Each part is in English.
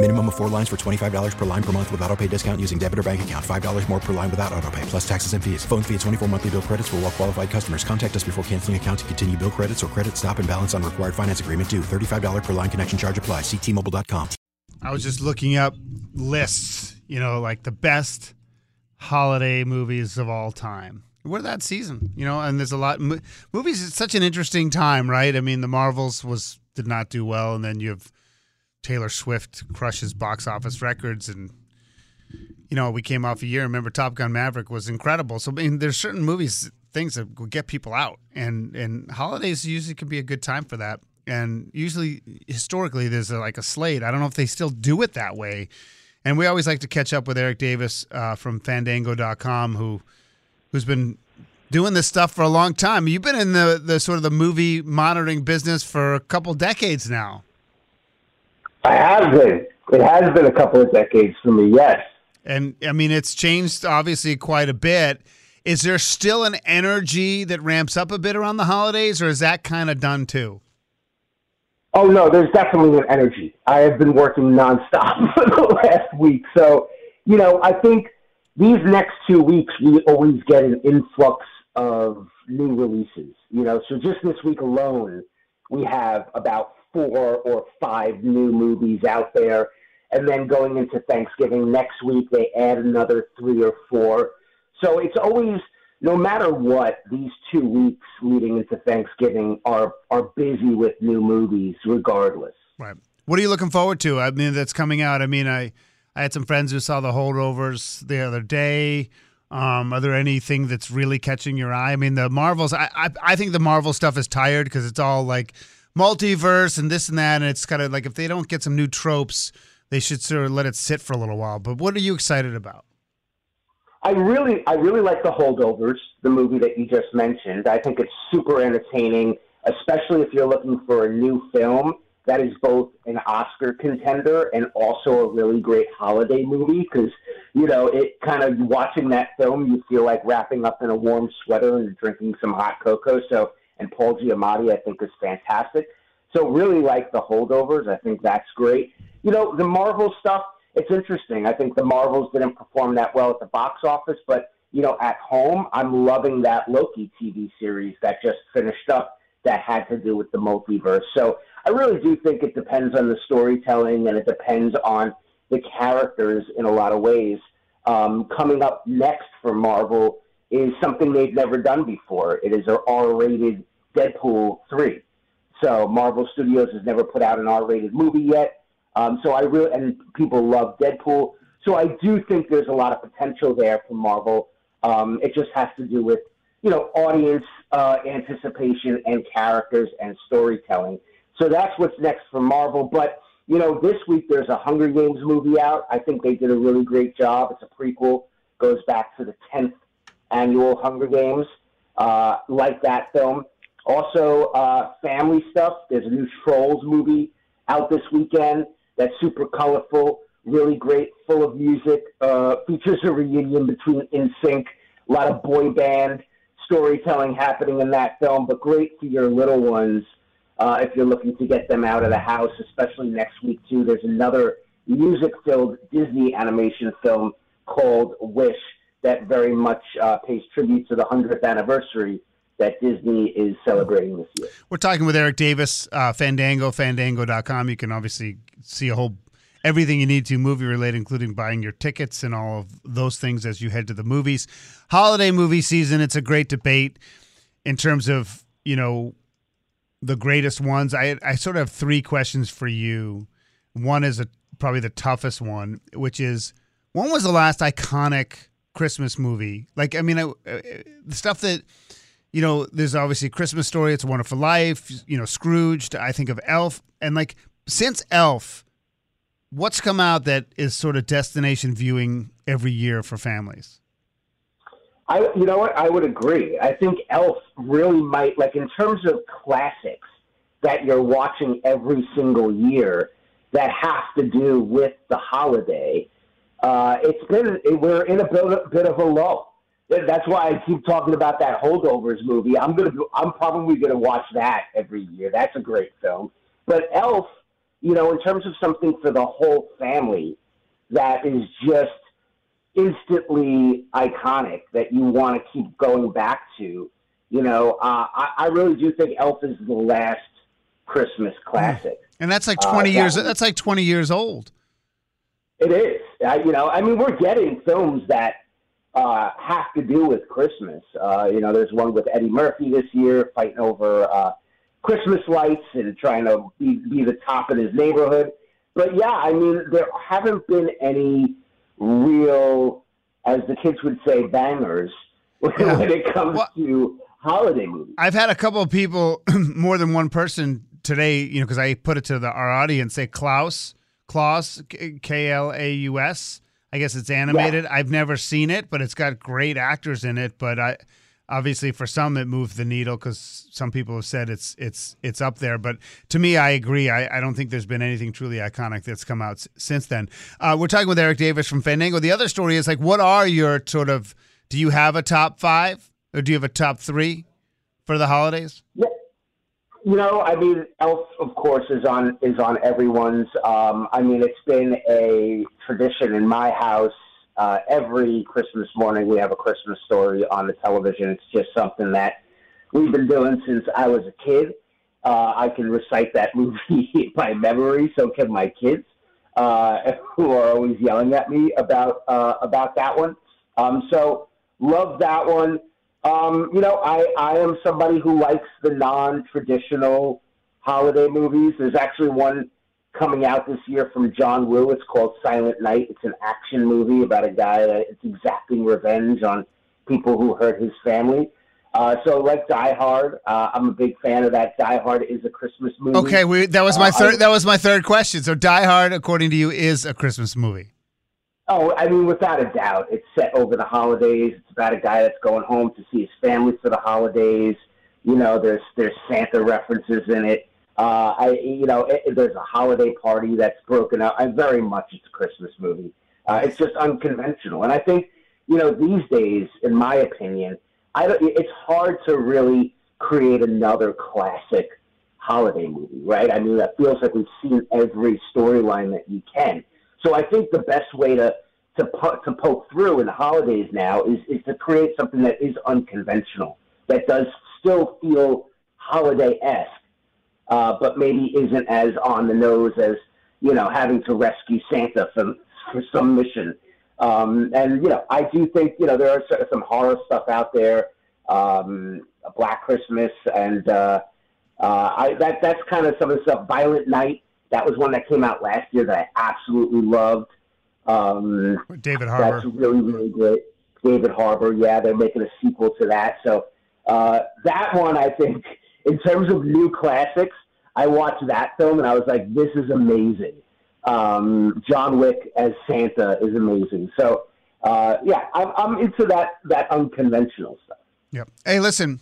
Minimum of 4 lines for $25 per line per month with auto pay discount using debit or bank account. $5 more per line without auto pay, plus taxes and fees. Phone fee at 24 monthly bill credits for all well qualified customers. Contact us before canceling account to continue bill credits or credit stop and balance on required finance agreement due. $35 per line connection charge applies. See T-Mobile.com. I was just looking up lists, like the best holiday movies of all time. What that season, and there's a lot. Movies, it's such an interesting time, right? I mean, The Marvels did not do well, and then you have Taylor Swift crushes box office records, and we came off a year. Remember, Top Gun Maverick was incredible. So I mean, there's certain movies, things that will get people out, and holidays usually can be a good time for that. And usually, historically, there's a slate. I don't know if they still do it that way. And we always like to catch up with Erik Davis from fandango.com, who's been doing this stuff for a long time. You've been in the sort of the movie monitoring business for a couple decades now. I have been. It has been a couple of decades for me, yes. And, I mean, it's changed, obviously, quite a bit. Is there still an energy that ramps up a bit around the holidays, or is that kind of done, too? Oh, no, there's definitely an energy. I have been working nonstop for the last week. So, I think these next 2 weeks, we always get an influx of new releases. So just this week alone, we have about 4 or 5 new movies out there. And then going into Thanksgiving next week, they add another 3 or 4. So it's always, no matter what, these 2 weeks leading into Thanksgiving are busy with new movies regardless. Right. What are you looking forward to? I mean, that's coming out. I mean, I had some friends who saw The Holdovers the other day. Are there anything that's really catching your eye? I mean, the Marvels, I think the Marvel stuff is tired because it's all like multiverse and this and that, and it's kind of like if they don't get some new tropes, they should sort of let it sit for a little while. But what are you excited about? I really like The Holdovers, the movie that you just mentioned. I think it's super entertaining, especially if you're looking for a new film that is both an Oscar contender and also a really great holiday movie, because, it kind of watching that film, you feel like wrapping up in a warm sweater and drinking some hot cocoa. And Paul Giamatti, I think, is fantastic. So really like The Holdovers. I think that's great. The Marvel stuff, it's interesting. I think The Marvels didn't perform that well at the box office, but, at home, I'm loving that Loki TV series that just finished up that had to do with the multiverse. So I really do think it depends on the storytelling, and it depends on the characters in a lot of ways. Coming up next for Marvel is something they've never done before. It is an R-rated Deadpool 3. So Marvel Studios has never put out an R-rated movie yet. And people love Deadpool. So I do think there's a lot of potential there for Marvel. It just has to do with, audience anticipation and characters and storytelling. So that's what's next for Marvel. But, this week there's a Hunger Games movie out. I think they did a really great job. It's a prequel. Goes back to the 10th annual Hunger Games, like that film. Also, family stuff. There's a new Trolls movie out this weekend that's super colorful, really great, full of music, features a reunion between NSync, a lot of boy band storytelling happening in that film, but great for your little ones if you're looking to get them out of the house, especially next week, too. There's another music-filled Disney animation film called Wish that very much pays tribute to the 100th anniversary that Disney is celebrating this year. We're talking with Erik Davis, Fandango, fandango.com. You can obviously see everything you need to movie-related, including buying your tickets and all of those things as you head to the movies. Holiday movie season, it's a great debate. in terms of, you know, the greatest ones. I sort of have three questions for you. One is probably the toughest one, which is, when was the last iconic Christmas movie? Like, I mean, the stuff that, you know, there's obviously Christmas Story, It's a Wonderful Life, you know, Scrooged, I think of Elf. And like, since Elf, what's come out that is sort of destination viewing every year for families? You know what? I would agree. I think Elf really might, like, in terms of classics that you're watching every single year that have to do with the holiday, we're in a bit of a lull. That's why I keep talking about that Holdovers movie. I'm probably going to watch that every year. That's a great film. But Elf, you know, in terms of something for the whole family that is just instantly iconic that you want to keep going back to, you know, I really do think Elf is the last Christmas classic. And that's like 20 years. That's like 20 years old. It is. You know, I mean, we're getting films that have to do with Christmas. You know, there's one with Eddie Murphy this year fighting over Christmas lights and trying to be the top in his neighborhood. But yeah, I mean, there haven't been any real, as the kids would say, bangers when it comes to holiday movies. I've had a couple of people, more than one person today, you know, because I put it to our audience, say Klaus, Klaus. I guess it's animated. Yeah. I've never seen it, but it's got great actors in it. But obviously, for some, it moved the needle because some people have said it's up there. But to me, I agree. I don't think there's been anything truly iconic that's come out since then. We're talking with Erik Davis from Fandango. The other story is, like, what are your sort of – do you have a top five or do you have a top three for the holidays? Yeah. You know, I mean, Elf, of course, is on everyone's. I mean, it's been a tradition in my house. Every Christmas morning, we have a Christmas Story on the television. It's just something that we've been doing since I was a kid. I can recite that movie by memory. So can my kids, who are always yelling at me about that one. So love that one. You know, I am somebody who likes the non-traditional holiday movies. There's actually one coming out this year from John Woo. It's called Silent Night. It's an action movie about a guy that's exacting revenge on people who hurt his family. So like Die Hard, I'm a big fan of that. Die Hard is a Christmas movie. Okay, that was my third question. So Die Hard, according to you, is a Christmas movie? Oh, I mean, without a doubt. It's set over the holidays. It's about a guy that's going home to see his family for the holidays. You know, there's Santa references in it. You know, there's a holiday party that's broken up. Very much it's a Christmas movie. It's just unconventional. And I think, you know, these days, in my opinion, it's hard to really create another classic holiday movie, right? I mean, that feels like we've seen every storyline that you can. So I think the best way to poke through in the holidays now is to create something that is unconventional, that does still feel holiday-esque. But maybe isn't as on the nose as, you know, having to rescue Santa for some mission. And, you know, I do think, you know, there are some horror stuff out there, Black Christmas, and that's kind of some of the stuff. Violent Night, that was one that came out last year that I absolutely loved. David Harbour. That's really, really great. David Harbour, yeah, they're making a sequel to that. So that one, I think... In terms of new classics, I watched that film and I was like, this is amazing. John Wick as Santa is amazing. So, yeah, I'm into that unconventional stuff. Yep. Hey, listen,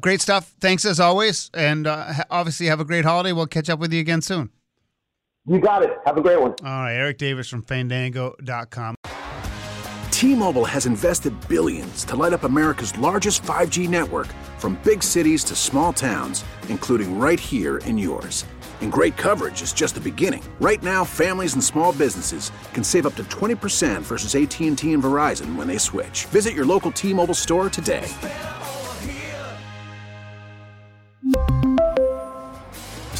great stuff. Thanks as always. And obviously have a great holiday. We'll catch up with you again soon. You got it. Have a great one. All right. Erik Davis from fandango.com. T-Mobile has invested billions to light up America's largest 5G network, from big cities to small towns, including right here in yours. And great coverage is just the beginning. Right now, families and small businesses can save up to 20% versus AT&T and Verizon when they switch. Visit your local T-Mobile store today.